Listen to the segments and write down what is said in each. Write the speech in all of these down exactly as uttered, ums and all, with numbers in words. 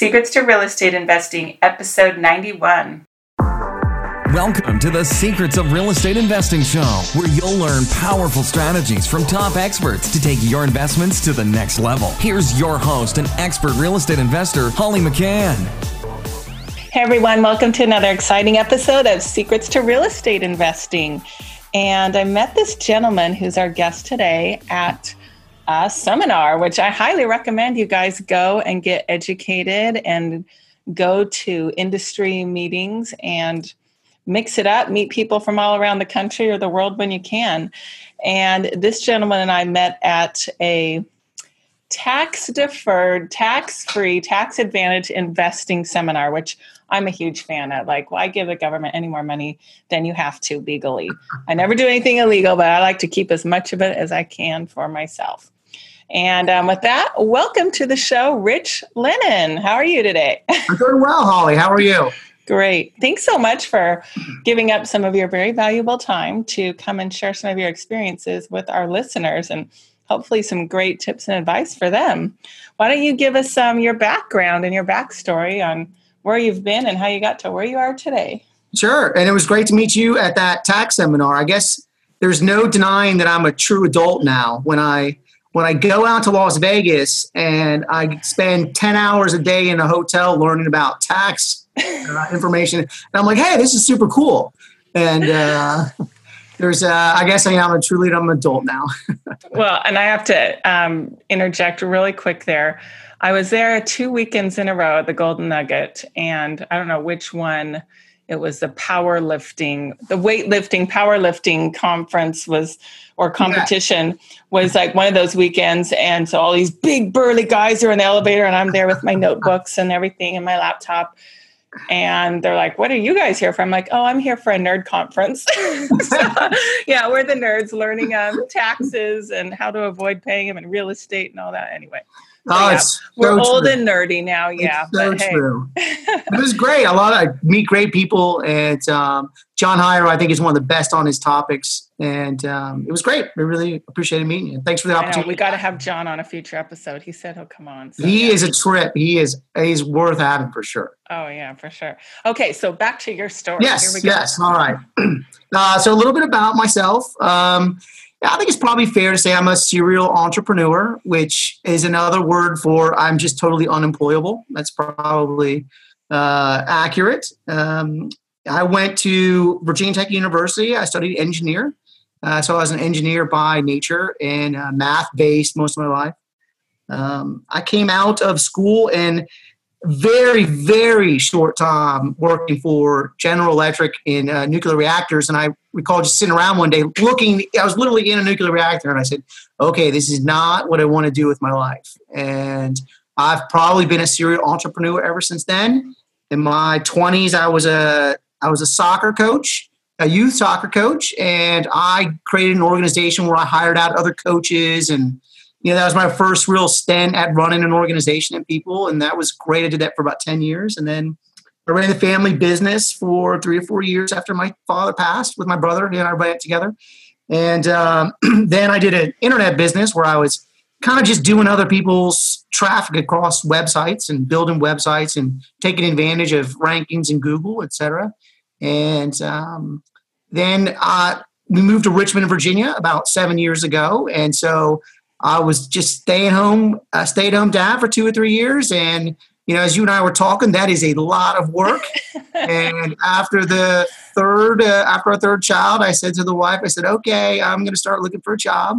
Secrets to Real Estate Investing, Episode ninety-one. Welcome to the Secrets of Real Estate Investing Show, where you'll learn powerful strategies from top experts to take your investments to the next level. Here's your host and expert real estate investor, Holly McCann. Hey everyone, welcome to another exciting episode of Secrets to Real Estate Investing. And I met this gentleman who's our guest today at a seminar, which I highly recommend you guys go and get educated and go to industry meetings and mix it up, meet people from all around the country or the world when you can. And this gentleman and I met at a tax-deferred, tax-free, tax-advantage investing seminar, which I'm a huge fan of. Like, why give the government any more money than you have to legally? I never do anything illegal, but I like to keep as much of it as I can for myself. And um, with that, welcome to the show, Rich Lennon. How are you today? I'm doing well, Holly. How are you? Great. Thanks so much for giving up some of your very valuable time to come and share some of your experiences with our listeners and hopefully some great tips and advice for them. Why don't you give us some um, your background and your backstory on where you've been and how you got to where you are today? Sure. And it was great to meet you at that tax seminar. I guess there's no denying that I'm a true adult now. When I when I go out to Las Vegas and I spend ten hours a day in a hotel learning about tax Uh, information. And I'm like, hey, this is super cool. And uh, there's, uh, I guess I am a truly, I'm an adult now. Well, and I have to um, interject really quick there. I was there two weekends in a row at the Golden Nugget, and I don't know which one. It was the powerlifting, the weightlifting, powerlifting conference was, or competition yeah. was like one of those weekends. And so all these big burly guys are in the elevator and I'm there with my notebooks and everything and my laptop. And they're like, what are you guys here for? I'm like, oh, I'm here for a nerd conference. So, yeah, we're the nerds learning um, taxes and how to avoid paying them and real estate and all that anyway. So, oh, yeah, it's we're so old true. and nerdy now, yeah. It's so but, hey. true. It was great. A lot of I meet great people. And um, John Hyro, I think, is one of the best on his topics. And um, it was great. I really appreciated meeting you. Thanks for the opportunity. I know, we got to have John on a future episode. He said he'll come on. So, he yeah. is a trip. He is. He's worth having for sure. Oh, yeah, for sure. Okay, so back to your story. Yes, Here we go. yes. All right. Uh, so a little bit about myself. Um I think it's probably fair to say I'm a serial entrepreneur, which is another word for I'm just totally unemployable. That's probably uh, accurate. Um, I went to Virginia Tech University. I studied engineer. Uh, so I was an engineer by nature and uh, math-based most of my life. Um, I came out of school in very, very short time working for General Electric in uh, nuclear reactors. And I recall just sitting around one day looking, I was literally in a nuclear reactor and I said, okay, this is not what I want to do with my life. And I've probably been a serial entrepreneur ever since then. In my twenties, I was a, I was a soccer coach, a youth soccer coach. And I created an organization where I hired out other coaches and, you know, that was my first real stint at running an organization and people, and that was great. I did that for about ten years, and then I ran the family business for three or four years after my father passed with my brother, and I ran it together. And um, then I did an internet business where I was kind of just doing other people's traffic across websites and building websites and taking advantage of rankings in Google, et cetera. And um, then uh, we moved to Richmond, Virginia about seven years ago, and so I was just staying home, uh, stayed home dad for two or three years. And, you know, as you and I were talking, that is a lot of work. And after the third, uh, after our third child, I said to the wife, I said, okay, I'm going to start looking for a job.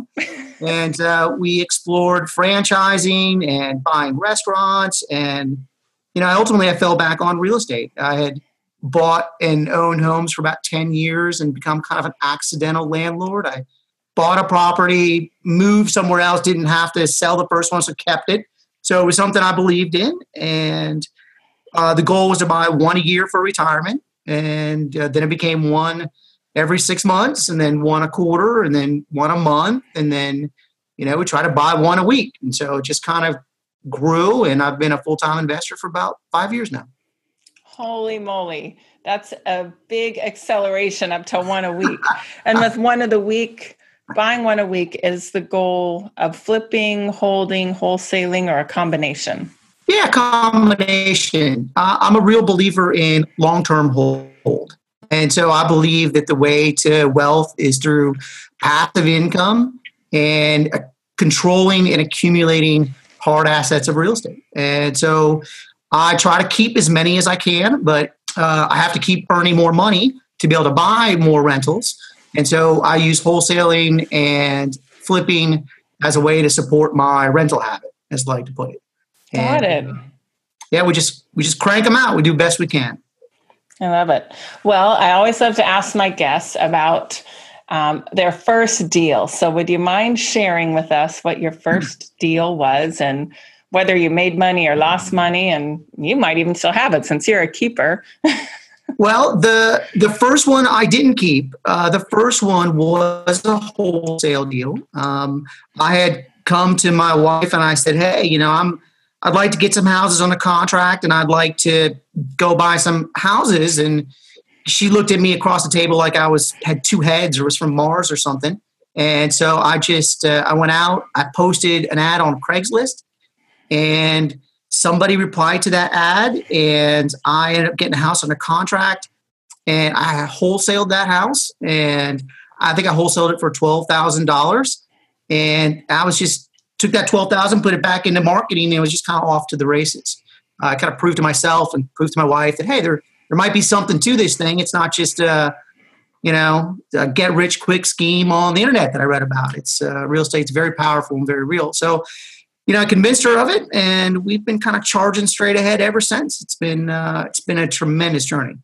And uh, we explored franchising and buying restaurants. And, you know, ultimately I fell back on real estate. I had bought and owned homes for about ten years and become kind of an accidental landlord. I bought a property, moved somewhere else, didn't have to sell the first one, so kept it. So it was something I believed in. And uh, the goal was to buy one a year for retirement. And uh, then it became one every six months and then one a quarter and then one a month. And then, you know, we try to buy one a week. And so it just kind of grew. And I've been a full-time investor for about five years now. Holy moly. That's a big acceleration up to one a week. And with one of the week... Buying one a week is the goal of flipping, holding, wholesaling, or a combination. Yeah, combination. Uh, I'm a real believer in long-term hold. And so I believe that the way to wealth is through passive income and uh, controlling and accumulating hard assets of real estate. And so I try to keep as many as I can, but uh, I have to keep earning more money to be able to buy more rentals. And so I use wholesaling and flipping as a way to support my rental habit, as I like to put it. Got and, it. Uh, yeah, we just we just crank them out. We do best we can. I love it. Well, I always love to ask my guests about um, their first deal. So would you mind sharing with us what your first deal was and whether you made money or lost money? And you might even still have it since you're a keeper. Well, the the first one I didn't keep. Uh, the first one was a wholesale deal. Um, I had come to my wife and I said, hey, you know, I'm I'd like to get some houses on the contract and I'd like to go buy some houses. And she looked at me across the table like I was had two heads or was from Mars or something. And so I just, uh, I went out, I posted an ad on Craigslist and somebody replied to that ad and I ended up getting a house under contract and I wholesaled that house. And I think I wholesaled it for twelve thousand dollars. And I was just, took that twelve thousand dollars, put it back into marketing, and it was just kind of off to the races. Uh, I kind of proved to myself and proved to my wife that, hey, there there might be something to this thing. It's not just a, you know, a get-rich-quick scheme on the internet that I read about. It's uh, real estate's very powerful and very real. So, you know, I convinced her of it, and we've been kind of charging straight ahead ever since. It's been uh, it's been a tremendous journey.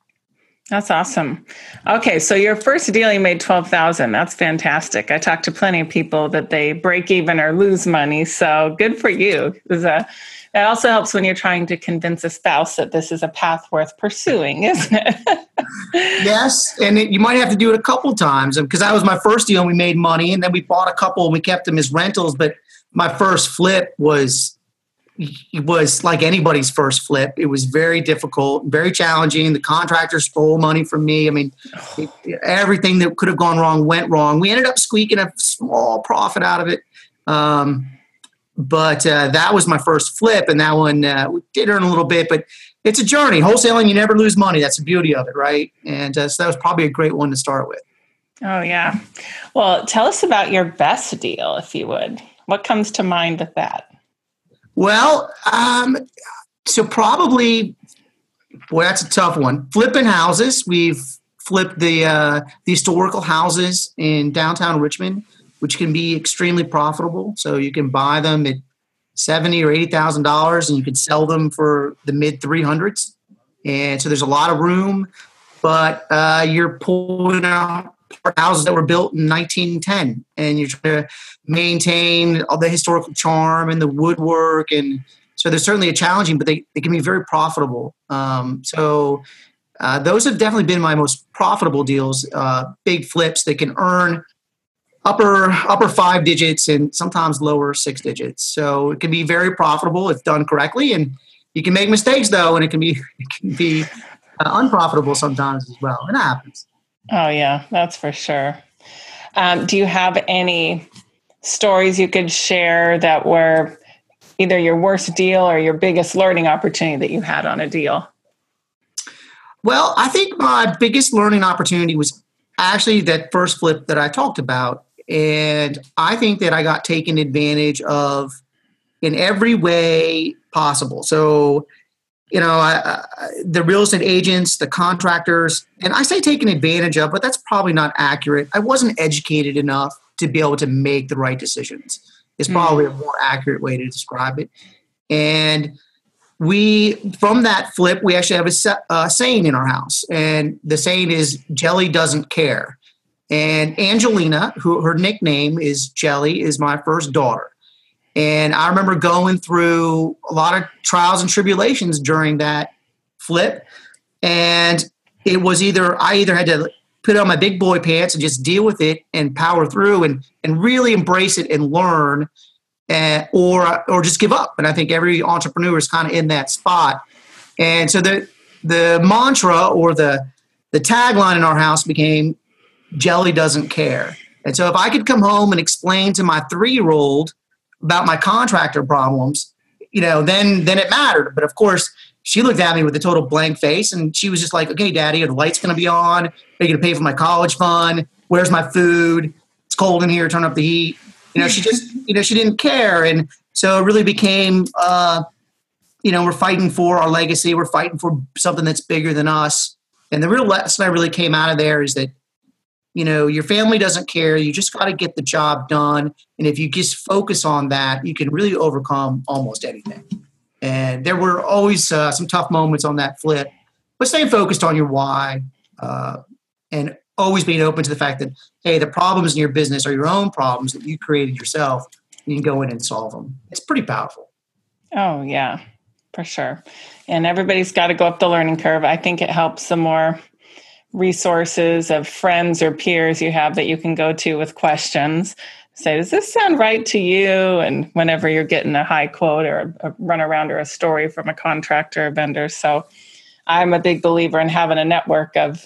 That's awesome. Okay, so your first deal you made twelve thousand dollars. That's fantastic. I talked to plenty of people that they break even or lose money. So good for you. It also helps when you're trying to convince a spouse that this is a path worth pursuing, isn't it? Yes, and it, you might have to do it a couple times because that was my first deal and we made money and then we bought a couple and we kept them as rentals. But my first flip was It was like anybody's first flip. It was very difficult, very challenging. The contractor stole money from me. I mean, it, everything that could have gone wrong went wrong. We ended up squeaking a small profit out of it. Um, but uh, that was my first flip, and that one uh, we did earn a little bit, but it's a journey. Wholesaling, you never lose money. That's the beauty of it, right? And uh, so that was probably a great one to start with. Oh, yeah. Well, tell us about your best deal, if you would. What comes to mind with that? Well, um, so probably, boy, that's a tough one. Flipping houses. We've flipped the, uh, the historical houses in downtown Richmond, which can be extremely profitable. So you can buy them at seventy thousand dollars or eighty thousand dollars and you can sell them for the mid three hundreds. And so there's a lot of room, but uh, you're pulling out houses that were built in nineteen ten and you're trying to maintain all the historical charm and the woodwork. And so there's certainly a challenging, but they, they can be very profitable. Um, so uh, those have definitely been my most profitable deals, uh, big flips that can earn upper, upper five digits and sometimes lower six digits. So it can be very profitable if done correctly. And you can make mistakes though. And it can be, it can be uh, unprofitable sometimes as well. And it happens. Oh, yeah, that's for sure. Um, do you have any stories you could share that were either your worst deal or your biggest learning opportunity that you had on a deal? Well, I think my biggest learning opportunity was actually that first flip that I talked about. And I think that I got taken advantage of in every way possible. So You know, I, I, the real estate agents, the contractors, and I say taken advantage of, but that's probably not accurate. I wasn't educated enough to be able to make the right decisions. It's probably mm. a more accurate way to describe it. And we, from that flip, we actually have a uh, saying in our house. And the saying is, Jelly doesn't care. And Angelina, who her nickname is Jelly, is my first daughter. And I remember going through a lot of trials and tribulations during that flip. And it was either, I either had to put on my big boy pants and just deal with it and power through and, and really embrace it and learn and, or, or just give up. And I think every entrepreneur is kind of in that spot. And so the, the mantra or the, the tagline in our house became Jelly doesn't care. And so if I could come home and explain to my three-year-old about my contractor problems, you know, then then it mattered. But of course, she looked at me with a total blank face, and she was just like, okay, Daddy, are the lights going to be on? Are you going to pay for my college fund? Where's my food? It's cold in here. Turn up the heat. You know, she just, you know, she didn't care. And so it really became, uh, you know, we're fighting for our legacy. We're fighting for something that's bigger than us. And the real lesson I really came out of there is that, you know, your family doesn't care. You just got to get the job done. And if you just focus on that, you can really overcome almost anything. And there were always uh, some tough moments on that flip, but staying focused on your why, uh, and always being open to the fact that, hey, the problems in your business are your own problems that you created yourself. You can go in and solve them. It's pretty powerful. Oh, yeah, for sure. And everybody's got to go up the learning curve. I think it helps the more resources of friends or peers you have that you can go to with questions. Say, does this sound right to you? And whenever you're getting a high quote or a runaround or a story from a contractor or vendor. So I'm a big believer in having a network of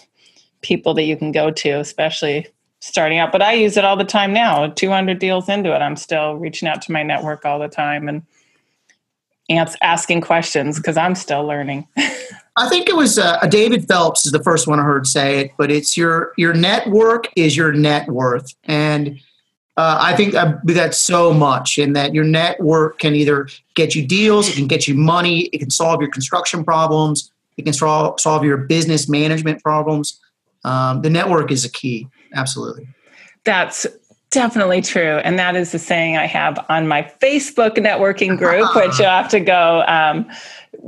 people that you can go to, especially starting out. But I use it all the time now. two hundred deals into it, I'm still reaching out to my network all the time and asking questions because I'm still learning. I think it was uh, David Phelps is the first one I heard say it, but it's your your network is your net worth. And uh, I think that's so much in that your network can either get you deals, it can get you money, it can solve your construction problems, it can solve, solve your business management problems. Um, the network is a key. Absolutely. That's definitely true. And that is the saying I have on my Facebook networking group, which you have to go um,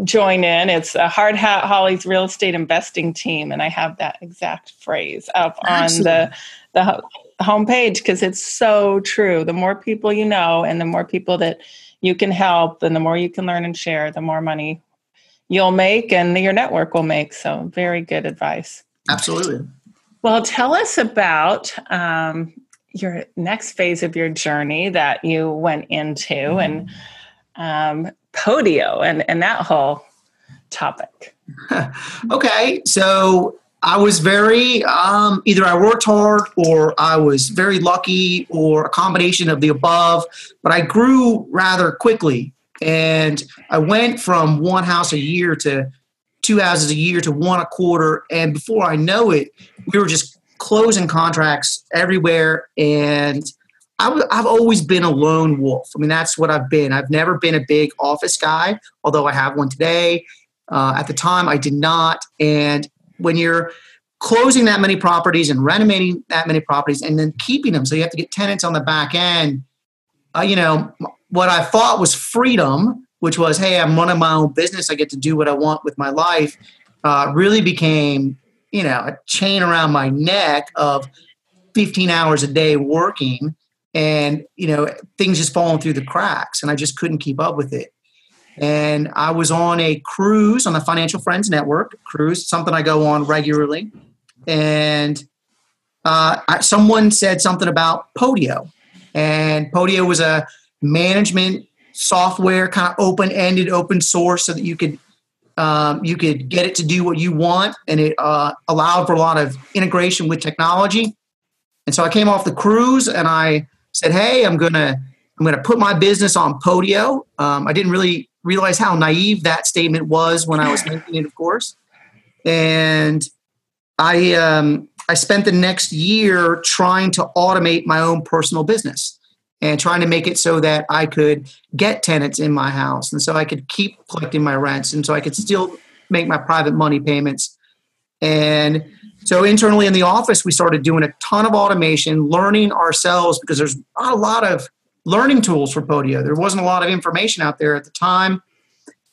join in. It's a Hard Hat Holly's real estate investing team. And I have that exact phrase up on Excellent. the, the homepage because it's so true. The more people you know and the more people that you can help and the more you can learn and share, the more money you'll make and your network will make. So very good advice. Absolutely. Well, tell us about um, your next phase of your journey that you went into mm-hmm. and um, Podio and, and that whole topic. Okay. So I was very, um, either I worked hard or I was very lucky or a combination of the above, but I grew rather quickly. And I went from one house a year to two houses a year to one a quarter. And before I know it, we were just closing contracts everywhere. And I w- I've always been a lone wolf. I mean, that's what I've been. I've never been a big office guy, although I have one today. Uh, at the time, I did not. And when you're closing that many properties and renovating that many properties and then keeping them, so you have to get tenants on the back end, uh, you know, what I thought was freedom, which was, hey, I'm running my own business. I get to do what I want with my life, uh, really became, you know, a chain around my neck of fifteen hours a day working and, you know, things just falling through the cracks. And I just couldn't keep up with it. And I was on a cruise on the Financial Friends Network cruise, something I go on regularly. And uh, I, someone said something about Podio. And Podio was a management software, kind of open-ended, open source, so that you could um, you could get it to do what you want, and it uh, allowed for a lot of integration with technology. And so I came off the cruise, and I said, "Hey, I'm gonna I'm gonna put my business on Podio." Um, I didn't really realize how naive that statement was when I was making it, of course. And I um, I spent the next year trying to automate my own personal business and trying to make it so that I could get tenants in my house and so I could keep collecting my rents and so I could still make my private money payments. And so internally in the office, we started doing a ton of automation, learning ourselves, because there's not a lot of learning tools for Podio. There wasn't a lot of information out there at the time.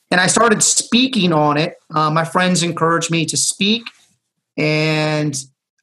And I started speaking on it. Uh, my friends encouraged me to speak, and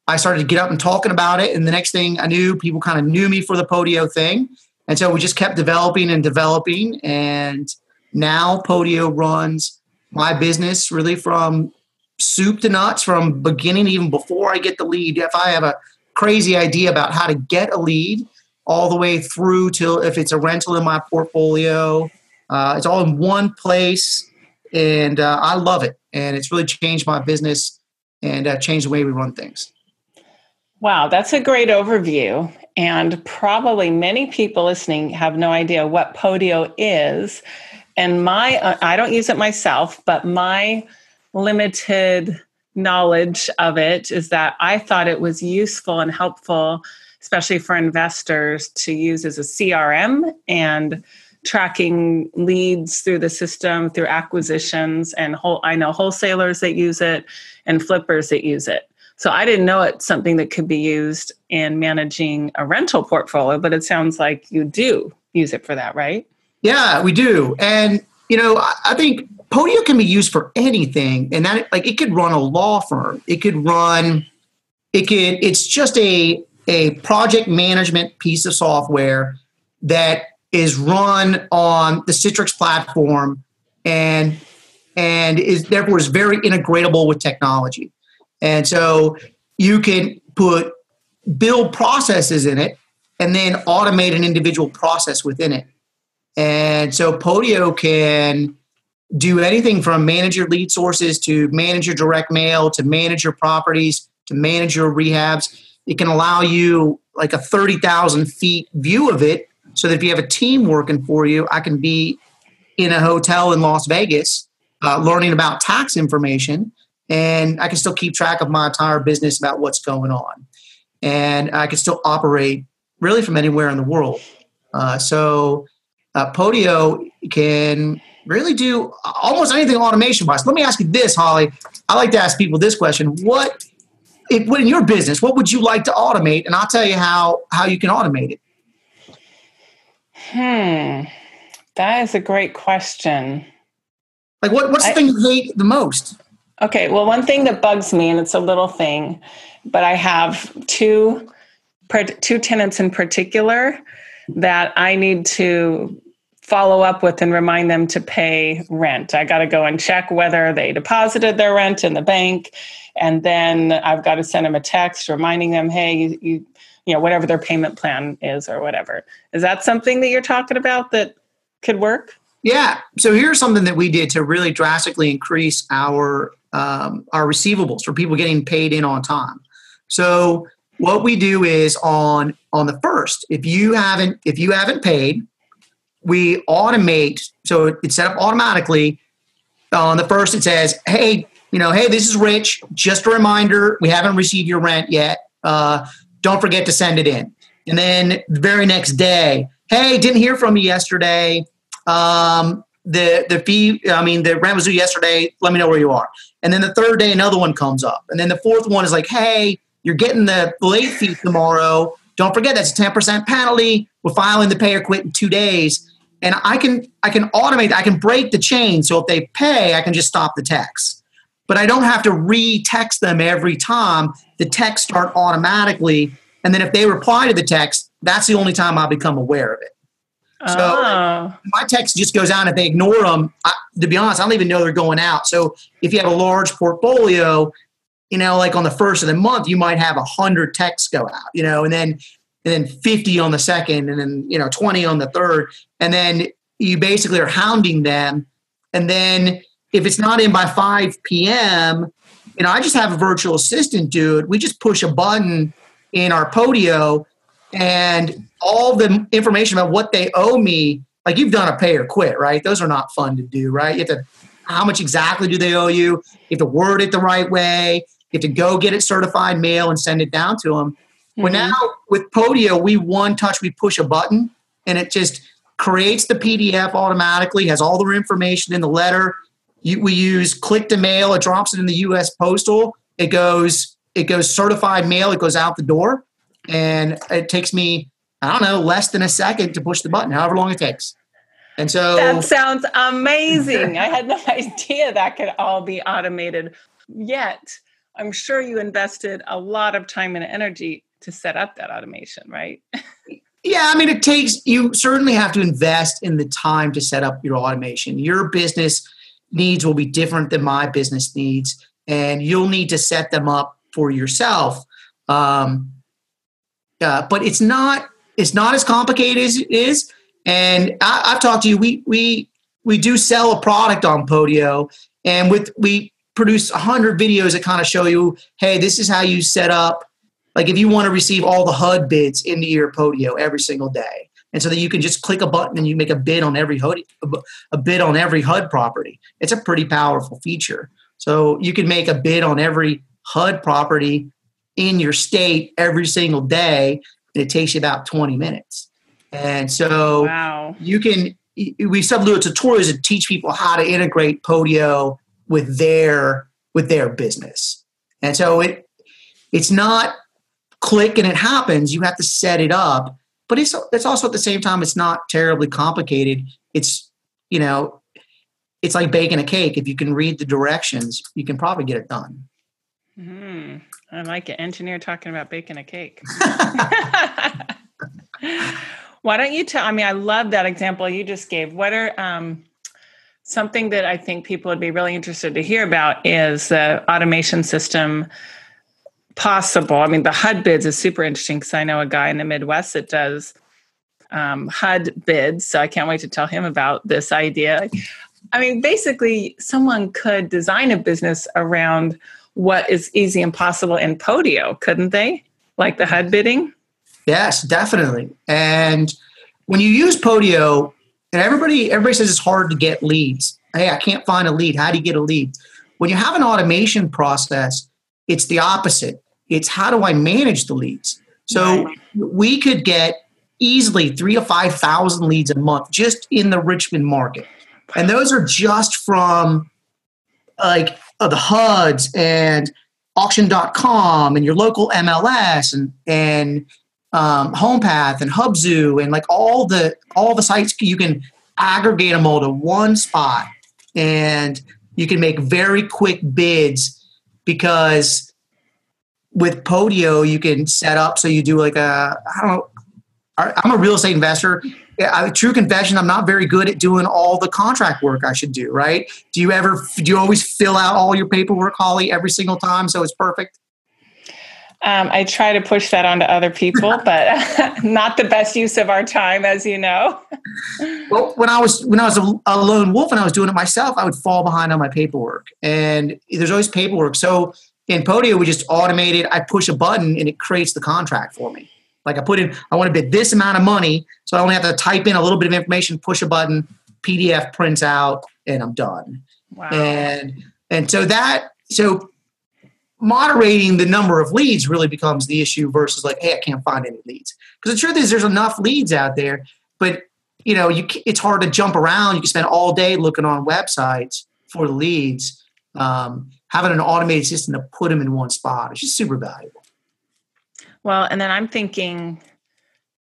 I started to get up and talking about it. And the next thing I knew, people kind of knew me for the Podio thing. And so we just kept developing and developing. And now Podio runs my business really from soup to nuts, from beginning, even before I get the lead. If I have a crazy idea about how to get a lead, all the way through till if it's a rental in my portfolio, uh, it's all in one place. And uh, I love it. And it's really changed my business and uh, changed the way we run things. Wow, that's a great overview. And probably many people listening have no idea what Podio is. And my, uh, I don't use it myself, but my limited knowledge of it is that I thought it was useful and helpful, especially for investors, to use as a C R M and tracking leads through the system, through acquisitions, and whole, I know wholesalers that use it and flippers that use it. So I didn't know it's something that could be used in managing a rental portfolio, but it sounds like you do use it for that, right? Yeah, we do. And, you know, I think Podio can be used for anything. And that, like, it could run a law firm. It could run, it could, it's just a, a project management piece of software that is run on the Citrix platform and, and is therefore is very integratable with technology. And so you can put build processes in it and then automate an individual process within it. And so Podio can do anything from manage your lead sources to manage your direct mail, to manage your properties, to manage your rehabs. It can allow you like a thirty thousand feet view of it so that if you have a team working for you, I can be in a hotel in Las Vegas uh, learning about tax information, and I can still keep track of my entire business about what's going on. And I can still operate really from anywhere in the world. Uh, so uh, Podio can really do almost anything automation-wise. Let me ask you this, Holly. I like to ask people this question. What, if, what in your business, what would you like to automate? And I'll tell you how, how you can automate it. Hmm. That is a great question. Like what, what's the I, thing you hate the most? Okay, well, one thing that bugs me, and it's a little thing, but I have two two tenants in particular that I need to follow up with and remind them to pay rent. I got to go and check whether they deposited their rent in the bank, and then I've got to send them a text reminding them, hey, you, you, you know, whatever their payment plan is or whatever. Is that something that you're talking about that could work? Yeah. So here's something that we did to really drastically increase our Um, our receivables for people getting paid in on time. So what we do is on on the first, if you haven't if you haven't paid, we automate. So it's set up automatically. On the first, it says, "Hey, you know, hey, this is Rich. Just a reminder, we haven't received your rent yet. Uh, don't forget to send it in." And then the very next day, "Hey, didn't hear from you yesterday. Um, the the fee, I mean, the rent was due yesterday. Let me know where you are." And then the third day, another one comes up. And then the fourth one is like, "Hey, you're getting the late fee tomorrow. Don't forget, that's a ten percent penalty. We're filing the pay or quit in two days. And I can I can automate, I can break the chain. So if they pay, I can just stop the text. But I don't have to re-text them every time. The texts start automatically. And then if they reply to the text, that's the only time I become aware of it. So oh. my text just goes out. If they ignore them, I, to be honest, I don't even know they're going out. So if you have a large portfolio, you know, like on the first of the month, you might have a hundred texts go out, you know, and then, and then fifty on the second, and then, you know, twenty on the third. And then you basically are hounding them. And then if it's not in by five P M, you know, I just have a virtual assistant do it. We just push a button in our Podio, and all the information about what they owe me, like you've done a pay or quit, right? Those are not fun to do, right? You have to, how much exactly do they owe you? You have to word it the right way. You have to go get it certified mail and send it down to them. Mm-hmm. Well, now with Podio, we one touch, we push a button, and it just creates the P D F automatically, has all the information in the letter. You, we use Click to Mail. It drops it in the U S Postal. It goes, it goes certified mail. It goes out the door. And it takes me, I don't know, less than a second to push the button, however long it takes. And so that sounds amazing. I had no idea that could all be automated. Yet, I'm sure you invested a lot of time and energy to set up that automation, right? Yeah, I mean, it takes, you certainly have to invest in the time to set up your automation. Your business needs will be different than my business needs, and you'll need to set them up for yourself. Um, Uh, but it's not it's not as complicated as it is. And I, I've talked to you. We we we do sell a product on Podio, and with we produce a hundred videos that kind of show you, hey, this is how you set up. Like if you want to receive all the H U D bids into your Podio every single day, And so that you can just click a button and you make a bid on every H U D, a bid on every H U D property. It's a pretty powerful feature. So you can make a bid on every H U D property in your state every single day, and it takes you about twenty minutes. And so wow. you can, we substitute tutorials to teach people how to integrate Podio with their, with their business. And so it, it's not click and it happens. You have to set it up, but it's, it's also at the same time, it's not terribly complicated. It's, you know, it's like baking a cake. If you can read the directions, you can probably get it done. Mm-hmm. I like an engineer talking about baking a cake. Why don't you tell, I mean, I love that example you just gave. What are, um, something that I think people would be really interested to hear about is the automation system possible. I mean, the H U D bids is super interesting because I know a guy in the Midwest that does, um, H U D bids. So I can't wait to tell him about this idea. I mean, basically someone could design a business around what is easy and possible in Podio, couldn't they? Like the H U D bidding? Yes, definitely. And when you use Podio, and everybody everybody says it's hard to get leads. Hey, I can't find a lead. How do you get a lead? When you have an automation process, it's the opposite. It's how do I manage the leads? So right. we could get easily three to five thousand leads a month just in the Richmond market. And those are just from like of the H U Ds and auction dot com and your local M L S and, and um, HomePath and HubZoo and like all the, all the sites, you can aggregate them all to one spot and you can make very quick bids because with Podio, you can set up. So you do like a, I don't know, I'm a real estate investor. I, true confession, I'm not very good at doing all the contract work I should do, right? Do you ever, do you always fill out all your paperwork, Holly, every single time so it's perfect? Um, I try to push that onto other people, but not the best use of our time, as you know. Well, when I was when I was a, a lone wolf and I was doing it myself, I would fall behind on my paperwork. And there's always paperwork. So in Podio, we just automated. I push a button and it creates the contract for me. Like I put in, I want to bid this amount of money, so I only have to type in a little bit of information, push a button, P D F prints out, and I'm done. Wow. And and so that, so moderating the number of leads really becomes the issue versus like, hey, I can't find any leads. Because the truth is there's enough leads out there, but you know, you, it's hard to jump around. You can spend all day looking on websites for the leads. Um, having an automated system to put them in one spot is just super valuable. Well, and then I'm thinking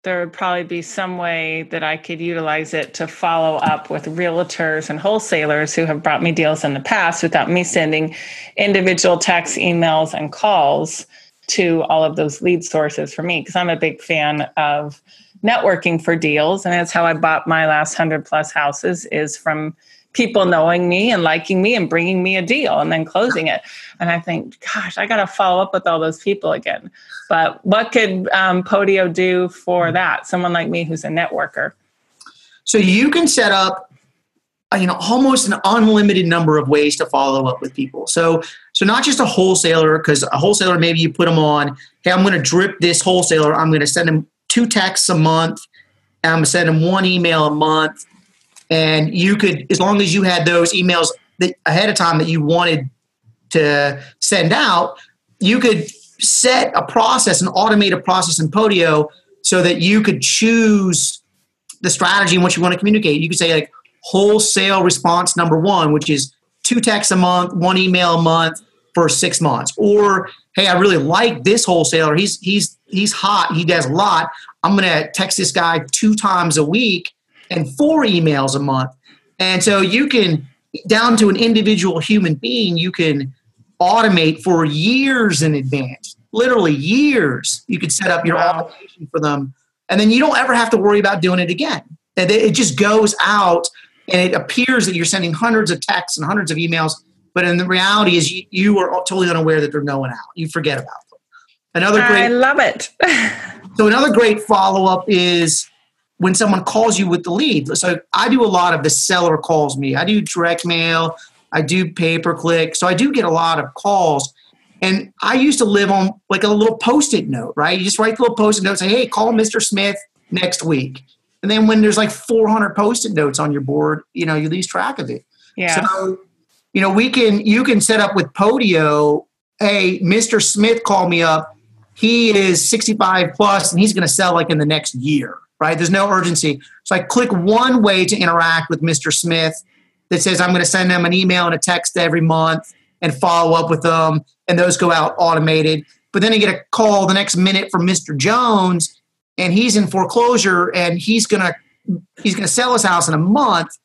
there would probably be some way that I could utilize it to follow up with realtors and wholesalers who have brought me deals in the past without me sending individual texts, emails, and calls to all of those lead sources for me, because I'm a big fan of networking for deals. And that's how I bought my last hundred plus houses, is from people knowing me and liking me and bringing me a deal and then closing it. And I think, gosh, I got to follow up with all those people again. But what could um, Podio do for that? Someone like me who's a networker. So you can set up, you know, almost an unlimited number of ways to follow up with people. So, so not just a wholesaler, because a wholesaler, maybe you put them on, hey, I'm going to drip this wholesaler. I'm going to send them two texts a month. And I'm going to send them one email a month. And you could, as long as you had those emails that ahead of time that you wanted to send out, you could set a process, an automated process in Podio, so that you could choose the strategy and what you want to communicate. You could say like wholesale response number one, which is two texts a month, one email a month for six months. Or, hey, I really like this wholesaler. He's, he's, he's hot. He does a lot. I'm going to text this guy two times a week and four emails a month. And so you can, down to an individual human being, you can automate for years in advance, literally years. You could set up your wow. automation for them. And then you don't ever have to worry about doing it again. And it just goes out and it appears that you're sending hundreds of texts and hundreds of emails. But in the reality is you, you are totally unaware that they're going out. You forget about them. Another great, I love it. So another great follow-up is when someone calls you with the lead. So I do a lot of the seller calls me. I do direct mail. I do pay-per-click. So I do get a lot of calls. And I used to live on like a little Post-it note, right? You just write the little Post-it note and say, hey, call Mister Smith next week. And then when there's like four hundred Post-it notes on your board, you know, you lose track of it. Yeah. So, you know, we can, you can set up with Podio, hey, Mister Smith called me up. He is sixty-five plus and he's going to sell like in the next year, right? There's no urgency. So I click one way to interact with Mister Smith that says I'm going to send them an email and a text every month and follow up with them. And those go out automated. But then I get a call the next minute from Mister Jones and he's in foreclosure and he's going to, he's going to sell his house in a month.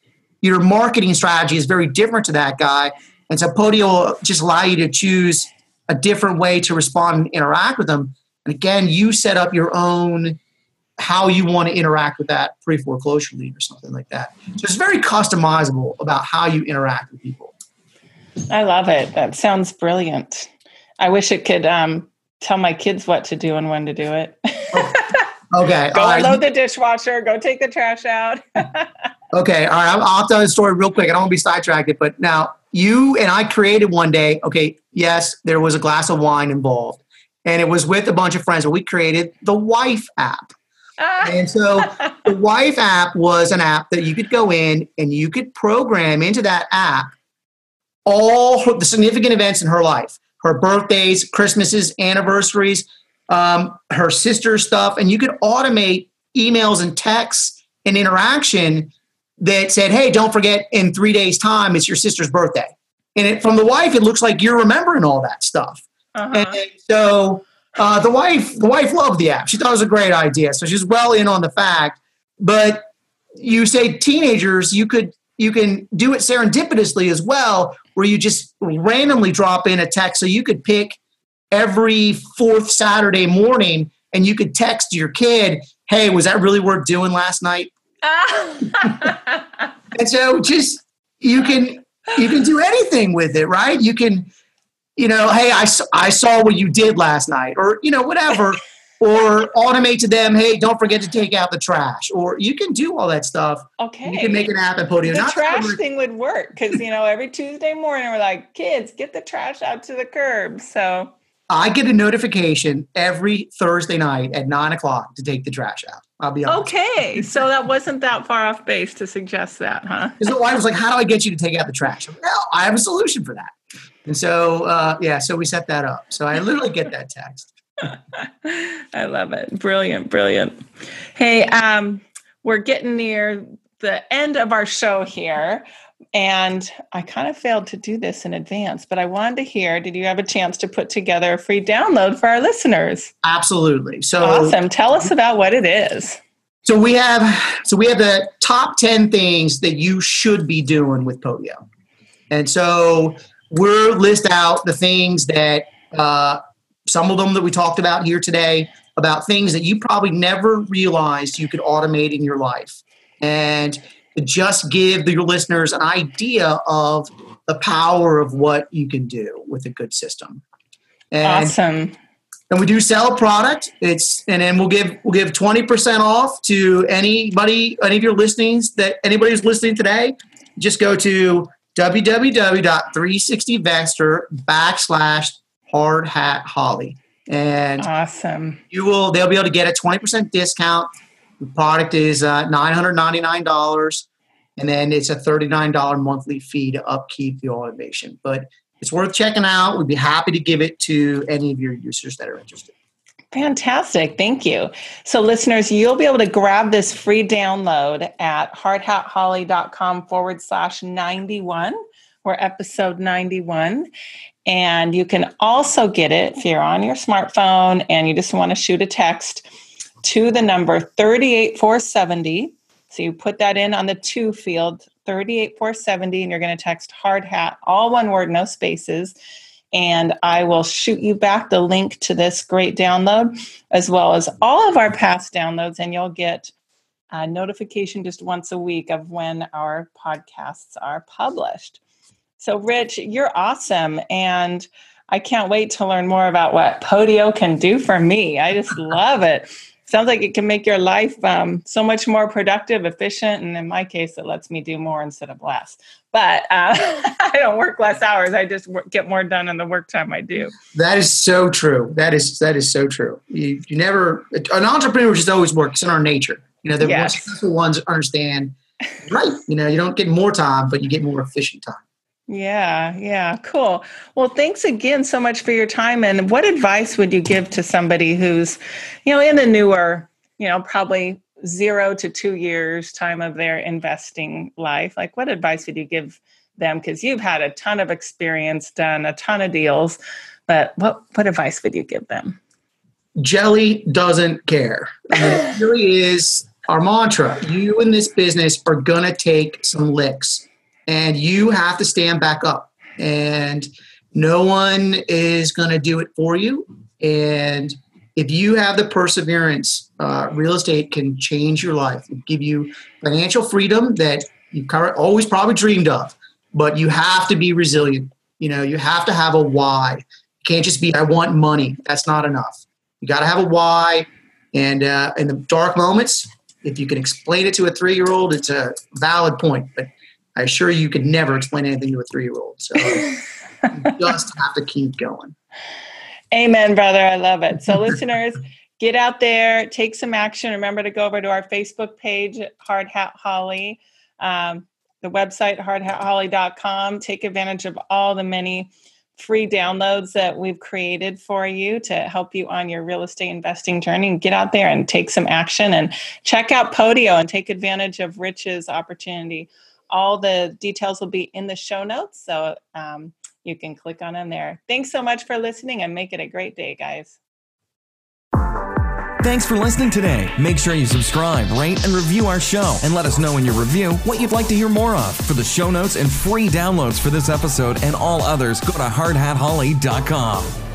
Your marketing strategy is very different to that guy. And so Podio will just allow you to choose a different way to respond and interact with them. And again, you set up your own, how you want to interact with that pre-foreclosure lead or something like that. So it's very customizable about how you interact with people. I love it. That sounds brilliant. I wish it could um, tell my kids what to do and when to do it. Okay. Go right. Load the dishwasher. Go take the trash out. Okay. All right. I'll tell the story real quick. I don't want to be sidetracked, but now you and I created one day. Okay. Yes, there was a glass of wine involved and it was with a bunch of friends, but we created the Wife app. Ah. And so the Wife app was an app that you could go in and you could program into that app all her, the significant events in her life, her birthdays, Christmases, anniversaries, um, her sister's stuff. And you could automate emails and texts and interaction that said, hey, don't forget in three days time, it's your sister's birthday. And it, from the Wife, it looks like you're remembering all that stuff. Uh-huh. And, and so uh, the wife, the wife loved the app. She thought it was a great idea. So she's well in on the fact, but you say teenagers, you could, you can do it serendipitously as well, where you just randomly drop in a text. So you could pick every fourth Saturday morning and you could text your kid, hey, was that really worth doing last night? And so just, you can, you can do anything with it, right? You can, you know, hey, I, I saw what you did last night or, you know, whatever, or automate to them. Hey, don't forget to take out the trash, or you can do all that stuff. Okay. You can make an app at Podio. The Not trash covered. Thing would work. Cause you know, every Tuesday morning we're like, kids, get the trash out to the curb. So I get a notification every Thursday night at nine o'clock to take the trash out. I'll be honest. Okay. So that wasn't that far off base to suggest that, huh? Because the wife was like, how do I get you to take out the trash? I'm like, no, I have a solution for that. And so, uh, yeah, so we set that up. So I literally get that text. I love it. Brilliant. Brilliant. Hey, um, we're getting near the end of our show here. And I kind of failed to do this in advance, but I wanted to hear, did you have a chance to put together a free download for our listeners? Absolutely. So awesome. Tell us about what it is. So we have, so we have the top ten things that you should be doing with Podio. And so we're list out the things that, uh, some of them that we talked about here today about things that you probably never realized you could automate in your life. And just give your listeners an idea of the power of what you can do with a good system. And, awesome. And we do sell a product. It's and then we'll give we'll give twenty percent off to anybody, any of your listenings that anybody who's listening today. Just go to www.360vestor backslash hard hat Holly, and awesome. You will they'll be able to get a twenty percent discount. The product is uh, nine hundred ninety-nine dollars, and then it's a thirty-nine dollars monthly fee to upkeep the automation. But it's worth checking out. We'd be happy to give it to any of your users that are interested. Fantastic. Thank you. So, listeners, you'll be able to grab this free download at hardhatholly.com forward slash 91. We're episode ninety-one. And you can also get it if you're on your smartphone and you just want to shoot a text to the number thirty-eight four seventy. So you put that in on the to field, thirty-eight four seventy, and you're going to text hard hat, all one word, no spaces. And I will shoot you back the link to this great download, as well as all of our past downloads. And you'll get a notification just once a week of when our podcasts are published. So Rich, you're awesome. And I can't wait to learn more about what Podio can do for me. I just love it. Sounds like it can make your life um, so much more productive, efficient, and in my case, it lets me do more instead of less. But uh, I don't work less hours. I just w- get more done in the work time I do. That is so true. That is that is so true. You, you never an entrepreneur just always works in our nature. You know, the yes. more successful ones understand, right, you know, you don't get more time, but you get more efficient time. Yeah, yeah, cool. Well, thanks again so much for your time. And what advice would you give to somebody who's, you know, in a newer, you know, probably zero to two years time of their investing life? Like, what advice would you give them? Because you've had a ton of experience, done a ton of deals, but what, what advice would you give them? Jelly doesn't care. It really is our mantra. You in this business are going to take some licks. And you have to stand back up, and no one is going to do it for you. And if you have the perseverance, uh, real estate can change your life. It'll give you financial freedom that you've always probably dreamed of, but you have to be resilient. You know, you have to have a why. You can't just be, I want money. That's not enough. You got to have a why. And uh, in the dark moments, if you can explain it to a three-year-old, it's a valid point, but I assure you, you could never explain anything to a three-year-old. So you just have to keep going. Amen, brother. I love it. So listeners, get out there, take some action. Remember to go over to our Facebook page, Hard Hat Holly, um, the website, hard hat holly dot com. Take advantage of all the many free downloads that we've created for you to help you on your real estate investing journey. Get out there and take some action and check out Podio and take advantage of Rich's opportunity. All the details will be in the show notes, so um, you can click on them there. Thanks so much for listening, and make it a great day, guys. Thanks for listening today. Make sure you subscribe, rate, and review our show, and let us know in your review what you'd like to hear more of. For the show notes and free downloads for this episode and all others, go to hard hat holly dot com.